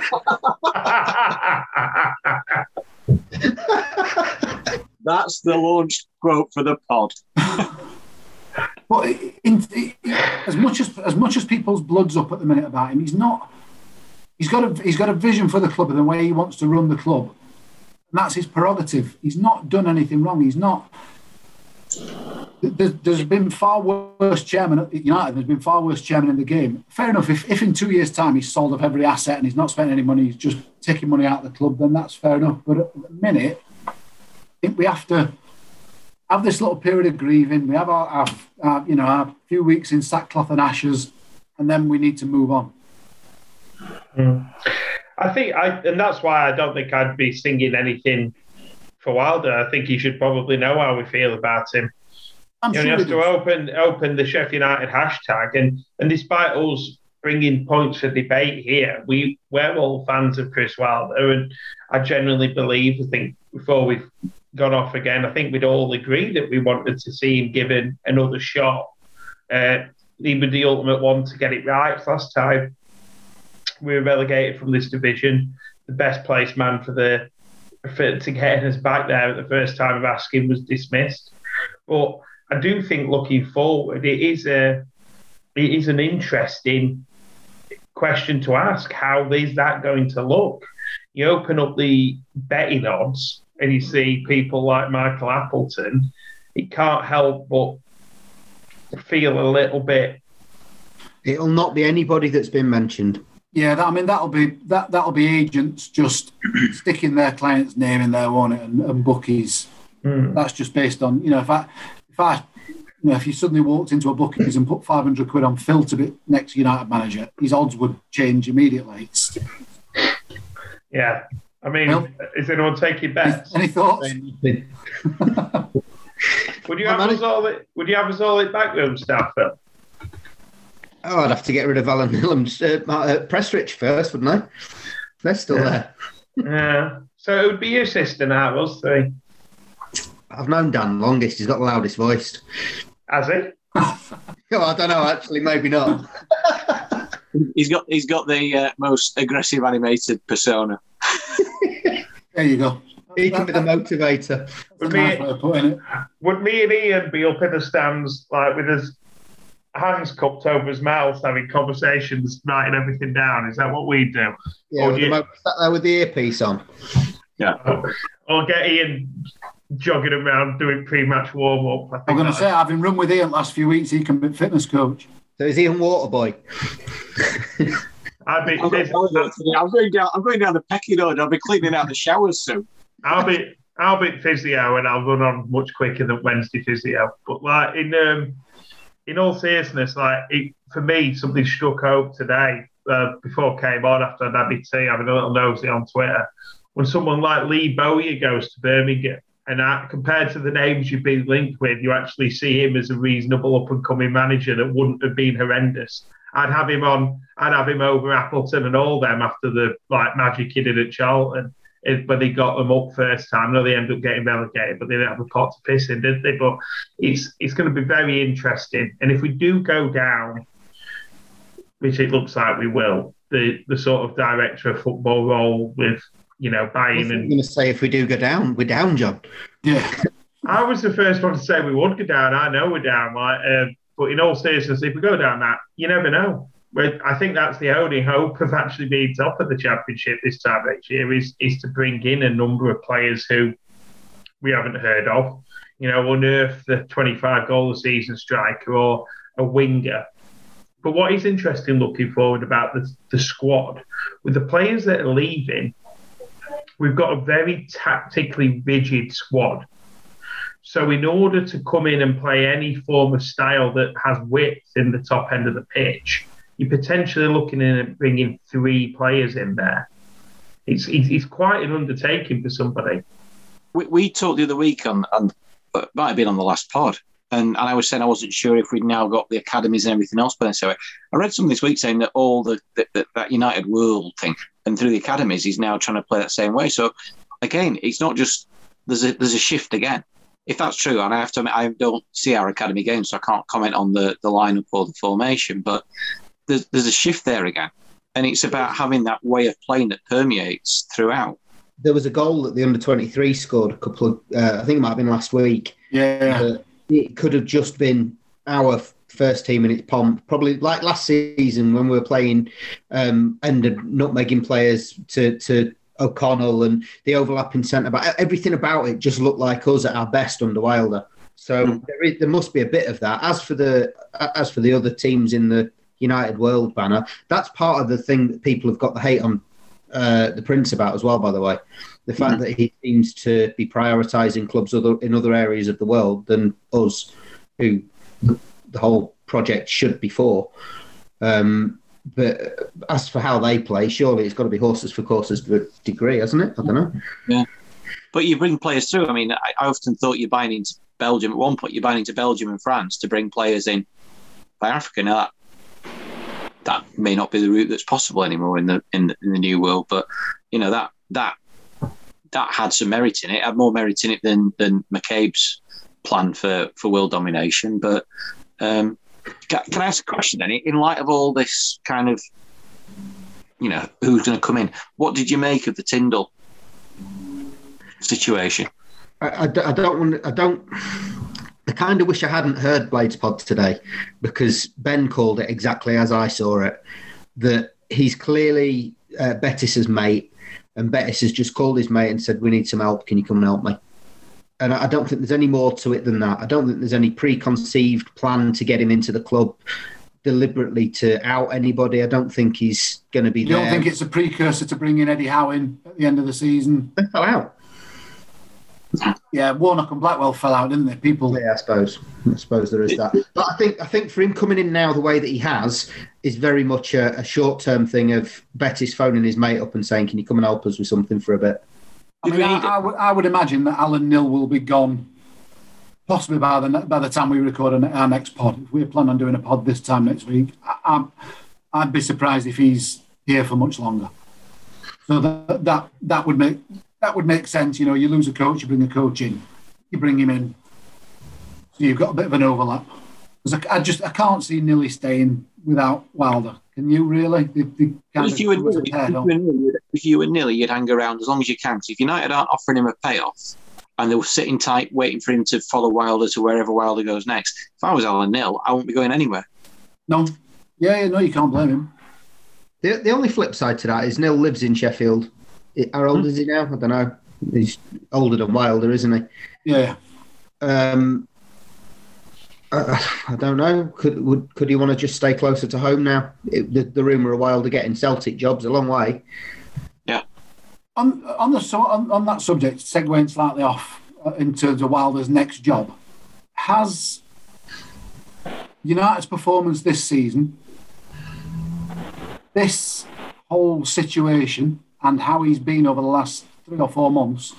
That's the launch quote for the pod. But as much as people's blood's up at the minute about him, he's not. He's got a vision for the club and the way he wants to run the club, and that's his prerogative. He's not done anything wrong. He's not. There's been far worse chairman at United. There's been far worse chairman in the game. Fair enough. If in 2 years' time he's sold off every asset and he's not spent any money, he's just taking money out of the club, then that's fair enough. But at the minute, I think we have to have this little period of grieving. We have our few weeks in sackcloth and ashes, and then we need to move on. And that's why I don't think I'd be singing anything for Wilder. I think he should probably know how we feel about him. He has to open the Sheffield United hashtag, and despite us bringing points for debate here, we're all fans of Chris Wilder, and I generally believe, I think before we've gone off again, I think we'd all agree that we wanted to see him given another shot. He was the ultimate one to get it right. Last time we were relegated from this division, the best placed man to get us back there at the first time of asking was dismissed. But I do think looking forward, it is an interesting question to ask. How is that going to look? You open up the betting odds and you see people like Michael Appleton. It can't help but feel a little bit. It'll not be anybody that's been mentioned. Yeah, that'll be agents just sticking their client's name in there, won't it? And bookies. That's just based on, you know, if you suddenly walked into a bookies and put 500 quid on Phil to be next United manager, his odds would change immediately. Yeah. I mean, Phil, is anyone taking bets? Any thoughts? Would you have us all in backroom staff, Phil? Oh, I'd have to get rid of Alan Knill and Pressrich first, wouldn't I? They're still there. Yeah. So it would be your sister now, us three. I've known Dan longest. He's got the loudest voice. Has he? Oh, I don't know. Actually, maybe not. He's got the most aggressive animated persona. There you go. He can be the motivator. Would me and Ian be up in the stands, like with his hands cupped over his mouth, having conversations, writing everything down? Is that what we do? Yeah, or sat there with the earpiece on. Yeah. Or get Ian jogging around doing pre-match warm-up. I'm going to say, I've been run with Ian last few weeks. He can be a fitness coach. So is Ian Waterboy? I'm going down the pecking order. I'll be cleaning out the showers soon. I'll be physio, and I'll run on much quicker than Wednesday physio. But like in all seriousness, for me, something struck home today before I came on after I'd had my tea, having a little nosy on Twitter. when someone like Lee Bowyer goes to Birmingham, and compared to the names you've been linked with, you actually see him as a reasonable up-and-coming manager that wouldn't have been horrendous. I'd have him over Appleton and all them after the magic he did at Charlton. But they got them up first time. I know they ended up getting relegated, but they didn't have a pot to piss in, did they? But it's going to be very interesting. And if we do go down, which it looks like we will, the sort of director of football role with, buying. I'm going to say if we do go down, we're down, John. Yeah. I was the first one to say we would go down. I know we're down. But in all seriousness, if we go down that, you never know. I think that's the only hope of actually being top of the championship this time next year is to bring in a number of players who we haven't heard of. Unearth the 25-goal-a-season striker or a winger. But what is interesting looking forward about the squad, with the players that are leaving, we've got a very tactically rigid squad. So in order to come in and play any form of style that has width in the top end of the pitch, you're potentially looking at bringing 3 players in there. It's quite an undertaking for somebody. We talked the other week on it might have been on the last pod, and I was saying I wasn't sure if we'd now got the academies and everything else. But so I read something this week saying that all that United World thing and through the academies, he's now trying to play that same way. So again, it's not just there's a shift again. If that's true, and I have to admit, I don't see our academy games, so I can't comment on the lineup or the formation, but there's a shift there again. And it's about having that way of playing that permeates throughout. There was a goal that the under-23 scored a couple of, I think it might have been last week. Yeah. It could have just been our first team in its pomp. Probably like last season when we were playing and nutmegging players to O'Connell and the overlapping centre-back. Everything about it just looked like us at our best under Wilder. So there must be a bit of that. As for the other teams in the United World banner, that's part of the thing that people have got the hate on the Prince about as well, by the way. The fact that he seems to be prioritising clubs in other areas of the world than us, who the whole project should be for. But as for how they play, surely it's got to be horses for courses to a degree, hasn't it? I don't know. Yeah. But you bring players through. I mean, I often thought you're buying into Belgium. At one point, you're buying into Belgium and France to bring players in by Africa. Now, that may not be the route that's possible anymore in the new world, but that had some merit in it. It had more merit in it than McCabe's plan for world domination. But can I ask a question then? In light of all this kind of, who's going to come in? What did you make of the Tyndall situation? I don't. I kind of wish I hadn't heard Blades Pod today, because Ben called it exactly as I saw it, that he's clearly Betis's mate, and Betis has just called his mate and said, we need some help, can you come and help me? And I don't think there's any more to it than that. I don't think there's any preconceived plan to get him into the club deliberately to out anybody. I don't think he's going to be there. You don't think it's a precursor to bringing Eddie Howe in at the end of the season? They fell out. Yeah, Warnock and Blackwell fell out, didn't they? People. Yeah, I suppose there is that. But I think for him coming in now the way that he has is very much a short-term thing of Betis phoning his mate up and saying, can you come and help us with something for a bit? I would imagine that Alan Knill will be gone possibly by the time we record our next pod. If we're planning on doing a pod this time next week, I'd be surprised if he's here for much longer. So that would make... That would make sense. You lose a coach, you bring a coach in, you bring him in. So you've got a bit of an overlap. Because I can't see Nilly staying without Wilder. Can you really? If you were Nilly, you'd hang around as long as you can. Because if United aren't offering him a payoff and they were sitting tight waiting for him to follow Wilder to wherever Wilder goes next, if I was Alan Knill, I wouldn't be going anywhere. No. Yeah, no, you can't blame him. The only flip side to that is Knill lives in Sheffield. How old is he now? I don't know. He's older than Wilder, isn't he? Yeah. I don't know. Could he want to just stay closer to home now? The rumour of Wilder getting Celtic jobs a long way. Yeah. On that subject, segueing slightly off in terms of Wilder's next job, has United's performance this season, this whole situation, and how he's been over the last 3 or 4 months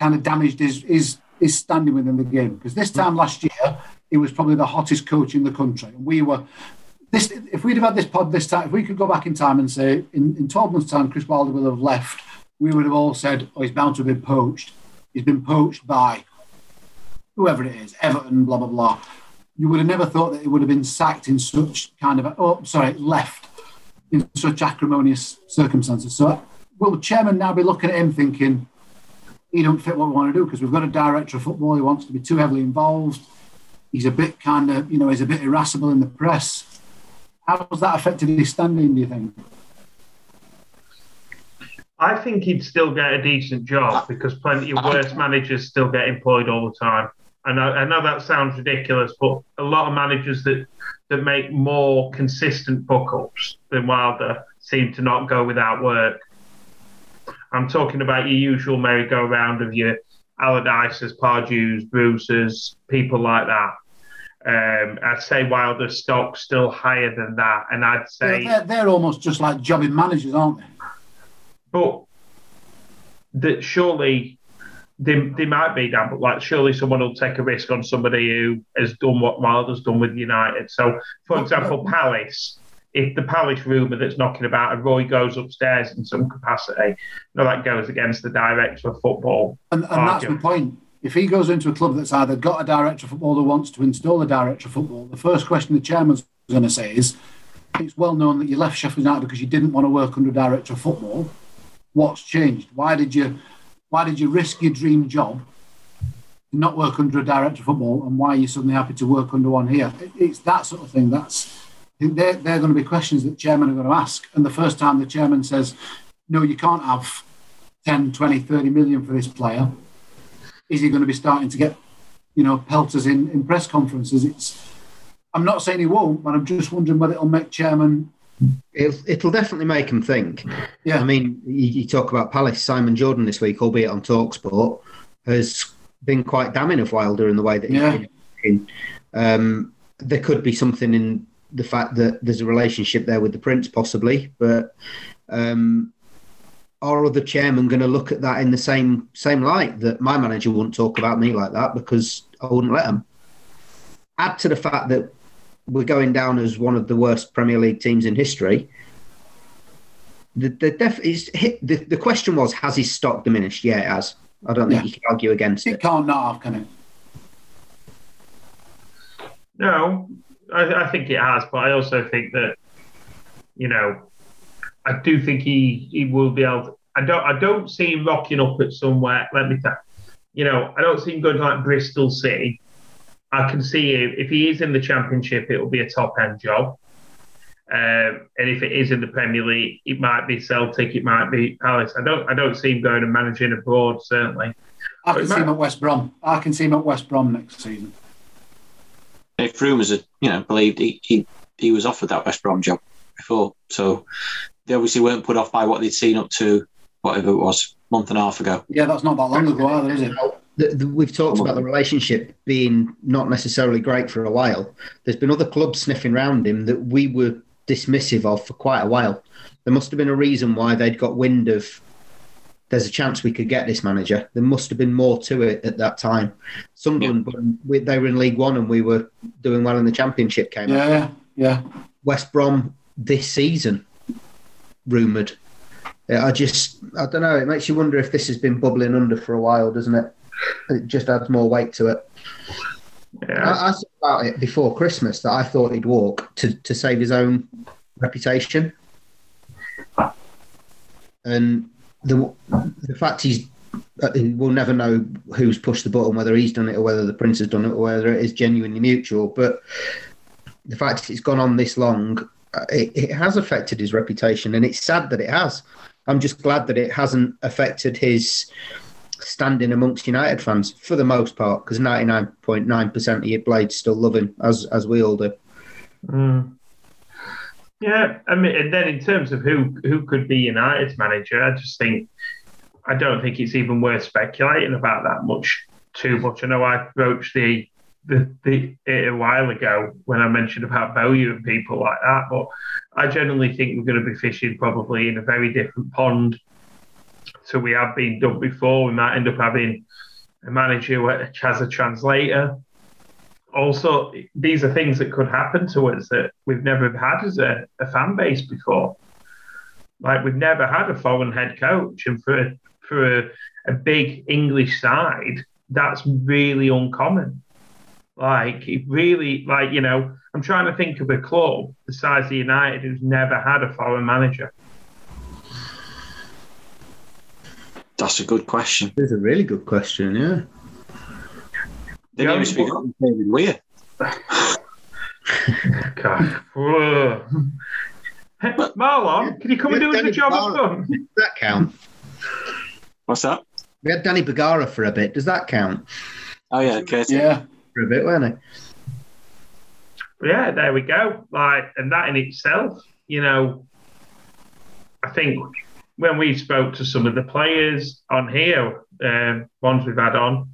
kind of damaged his standing within the game. Because this time last year, he was probably the hottest coach in the country. And we were... This, if we'd have had this pod this time, if we could go back in time and say, in 12 months' time, Chris Wilder will have left, we would have all said, oh, he's bound to have been poached. He's been poached by whoever it is, Everton, blah, blah, blah. You would have never thought that it would have been sacked in such kind of, left in such acrimonious circumstances. So will the chairman now be looking at him thinking, he don't fit what we want to do because we've got a director of football who wants to be too heavily involved. He's a bit kind of, he's a bit irascible in the press. How has that affected his standing, do you think? I think he'd still get a decent job because plenty of worse managers still get employed all the time. And I know that sounds ridiculous, but a lot of managers that make more consistent fuck-ups than Wilder seem to not go without work. I'm talking about your usual merry-go-round of your Allardyces, Pardews, Bruces, people like that. I'd say Wilder's stock's still higher than that, and I'd say they're almost just like jobbing managers, aren't they? But that surely they might be down, but like surely someone will take a risk on somebody who has done what Wilder's done with United. So, for example, Palace. If the Palace rumour that's knocking about and Roy goes upstairs in some capacity, that goes against the director of football. And that's the point. If he goes into a club that's either got a director of football or wants to install a director of football, the first question the chairman's going to say is, it's well known that you left Sheffield United because you didn't want to work under a director of football. What's changed? Why did you risk your dream job and not work under a director of football, and why are you suddenly happy to work under one here? It's that sort of thing. They're going to be questions that the chairman are going to ask. And the first time the chairman says, no, you can't have 10, 20, 30 million for this player, is he going to be starting to get, pelters in press conferences? I'm not saying he won't, but I'm just wondering whether it'll make chairman... It'll definitely make him think. Yeah. I mean, you talk about Palace. Simon Jordan this week, albeit on TalkSport, has been quite damning of Wilder in the way that he's been. There could be something in the fact that there's a relationship there with the Prince, possibly, but... are other chairmen going to look at that in the same light, that my manager wouldn't talk about me like that because I wouldn't let him? Add to the fact that we're going down as one of the worst Premier League teams in history. The question was, has his stock diminished? Yeah, it has. I don't think you can argue against it. It can't not have, can it? No, I think it has, but I also think that, I do think he will be able to, I don't see him rocking up at somewhere. I don't see him going to like Bristol City. I can see him, if he is in the Championship, it will be a top end job. And if it is in the Premier League, it might be Celtic, it might be Palace. I don't see him going and managing abroad, certainly. I can see him at West Brom. I can see him at West Brom next season. If rumours are believed, he was offered that West Brom job before, so. They obviously weren't put off by what they'd seen up to, whatever it was, a month and a half ago. Yeah, that's not that long ago either, is it? We've talked about the relationship being not necessarily great for a while. There's been other clubs sniffing round him that we were dismissive of for quite a while. There must have been a reason why they'd got wind of, there's a chance we could get this manager. There must have been more to it at that time. Sunderland, they were in League One and we were doing well in the Championship, came out. Yeah. West Brom this season. Rumoured. I don't know. It makes you wonder if this has been bubbling under for a while, doesn't it? It just adds more weight to it. Yeah. I said about it before Christmas that I thought he'd walk to save his own reputation, and the fact we'll never know who's pushed the button, whether he's done it or whether the Prince has done it or whether it is genuinely mutual. But the fact it's gone on this long. It has affected his reputation, and it's sad that it has. I'm just glad that it hasn't affected his standing amongst United fans for the most part, because 99.9% of your blades still love him, as we all do. Mm. Yeah, I mean, and then in terms of who could be United's manager, I don't think it's even worth speculating about that much, too much. I know I broached it a while ago when I mentioned about Bellew and people like that, but I generally think we're going to be fishing probably in a very different pond So we have been done before. We might end up having a manager which has a translator. Also, these are things that could happen to us that we've never had as a fan base before. Like, we've never had a foreign head coach, and for a big English side, that's really uncommon. Like, it really, like, you know, I'm trying to think of a club the size of United who's never had a foreign manager. That's a good question. It's a really good question, yeah. They didn't even speak up to David Weir. God. Marlon, can you come and do us a job of fun? Does that count? What's that? We had Danny Bergara for a bit. Does that count? Oh, yeah, Curtis. Yeah. For a bit, weren't it? Yeah, there we go. Like, and that in itself, you know, I think when we spoke to some of the players on here, ones we've had on,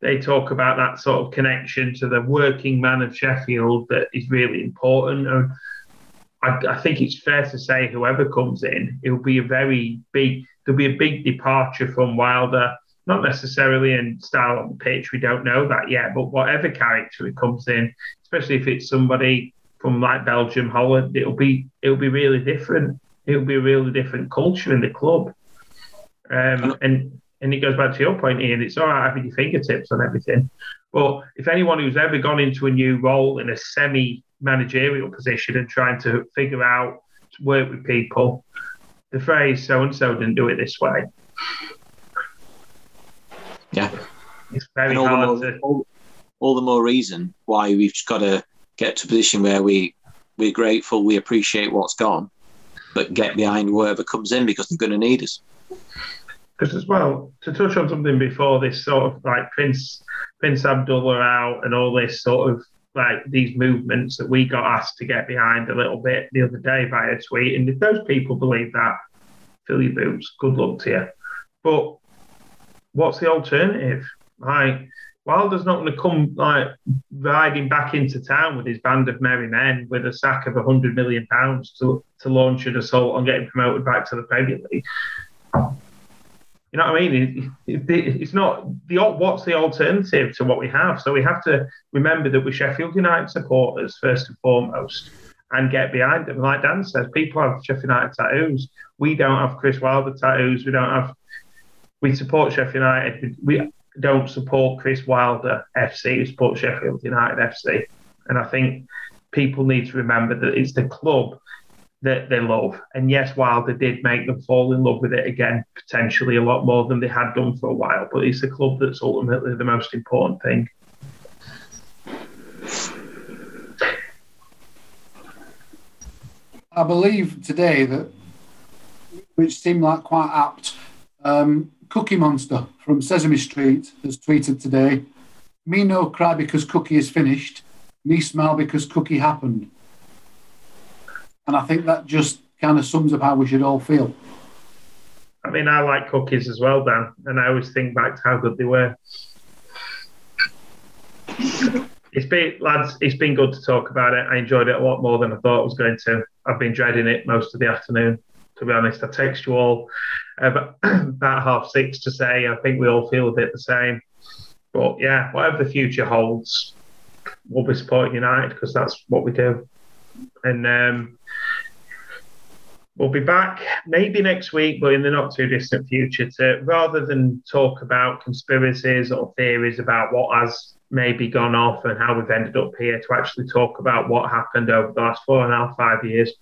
they talk about that sort of connection to the working man of Sheffield that is really important. And I think it's fair to say whoever comes in, it'll be a very big, there'll be a big departure from Wilder, not necessarily in style on the pitch, we don't know that yet, but whatever character it comes in, especially if it's somebody from like Belgium, Holland, it'll be really different. It'll be a really different culture in the club. And it goes back to your point, Ian, it's all right having your fingertips on everything. But if anyone who's ever gone into a new role in a semi-managerial position and trying to figure out to work with people, the phrase so-and-so didn't do it this way. Yeah. It's very hard to... All the more reason why we've got to get to a position where we're grateful, we appreciate what's gone, but get behind whoever comes in because they're going to need us. Because as well, to touch on something before this sort of like Prince Abdullah out and all this sort of like these movements that we got asked to get behind a little bit the other day by a tweet. And if those people believe that, fill your boots, good luck to you. But what's the alternative? Like, Wilder's not going to come like riding back into town with his band of merry men with a sack of £100 million to launch an assault on getting promoted back to the Premier League. You know what I mean? It's not the what's the alternative to what we have. So we have to remember that we're Sheffield United supporters first and foremost, and get behind them. Like Dan says, people have Sheffield United tattoos. We don't have Chris Wilder tattoos. We support Sheffield United. We don't support Chris Wilder FC. We support Sheffield United FC. And I think people need to remember that it's the club that they love. And yes, Wilder did make them fall in love with it again, potentially a lot more than they had done for a while, but it's the club that's ultimately the most important thing. I believe today that, which seemed like quite apt, Cookie Monster from Sesame Street has tweeted today, "Me no cry because Cookie is finished, me smile because Cookie happened." And I think that just kind of sums up how we should all feel. I mean, I like cookies as well, Dan, and I always think back to how good they were. It's been good to talk about it. I enjoyed it a lot more than I thought I was going to. I've been dreading it most of the afternoon, to be honest. I text you all about 6:30 to say I think we all feel a bit the same. But yeah, whatever the future holds, we'll be supporting United because that's what we do. And we'll be back maybe next week, but in the not too distant future, to rather than talk about conspiracies or theories about what has maybe gone off and how we've ended up here, to actually talk about what happened over the last 4.5, 5 years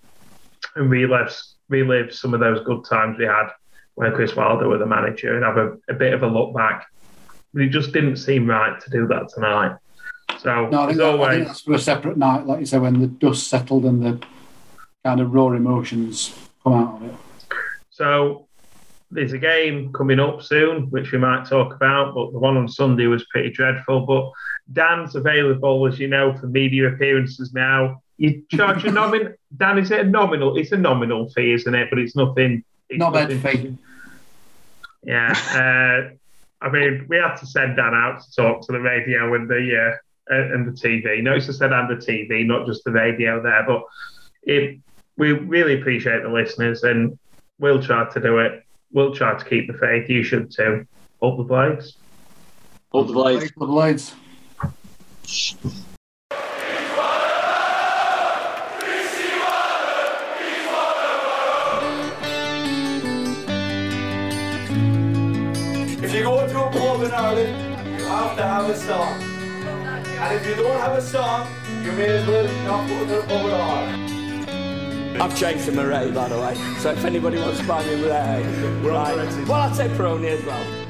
and relive some of those good times we had when Chris Wilder was the manager and have a bit of a look back. It just didn't seem right to do that tonight. So, no, I think that's for a separate night, like you say, when the dust settled and the kind of raw emotions come out of it. So there's a game coming up soon, which we might talk about, but the one on Sunday was pretty dreadful. But Dan's available, as you know, for media appearances now. You charge a nominal... Dan, is it a nominal? It's a nominal fee, isn't it? But it's nothing... It's not bad fee. Yeah. I mean, we had to send Dan out to talk to the radio and the TV. Notice I said and the TV, not just the radio there. But we really appreciate the listeners, and we'll try to do it we'll try to keep the faith. You should too. Up the blades. Up the blades. Up the blades. If you go to a pub in Ireland, you have to have a song. And if you don't have a song, you may as well not go to the pub at all. I've changed to Murray, by the way, so if anybody wants to buy me Murray, right. Well, I'll take Peroni as well.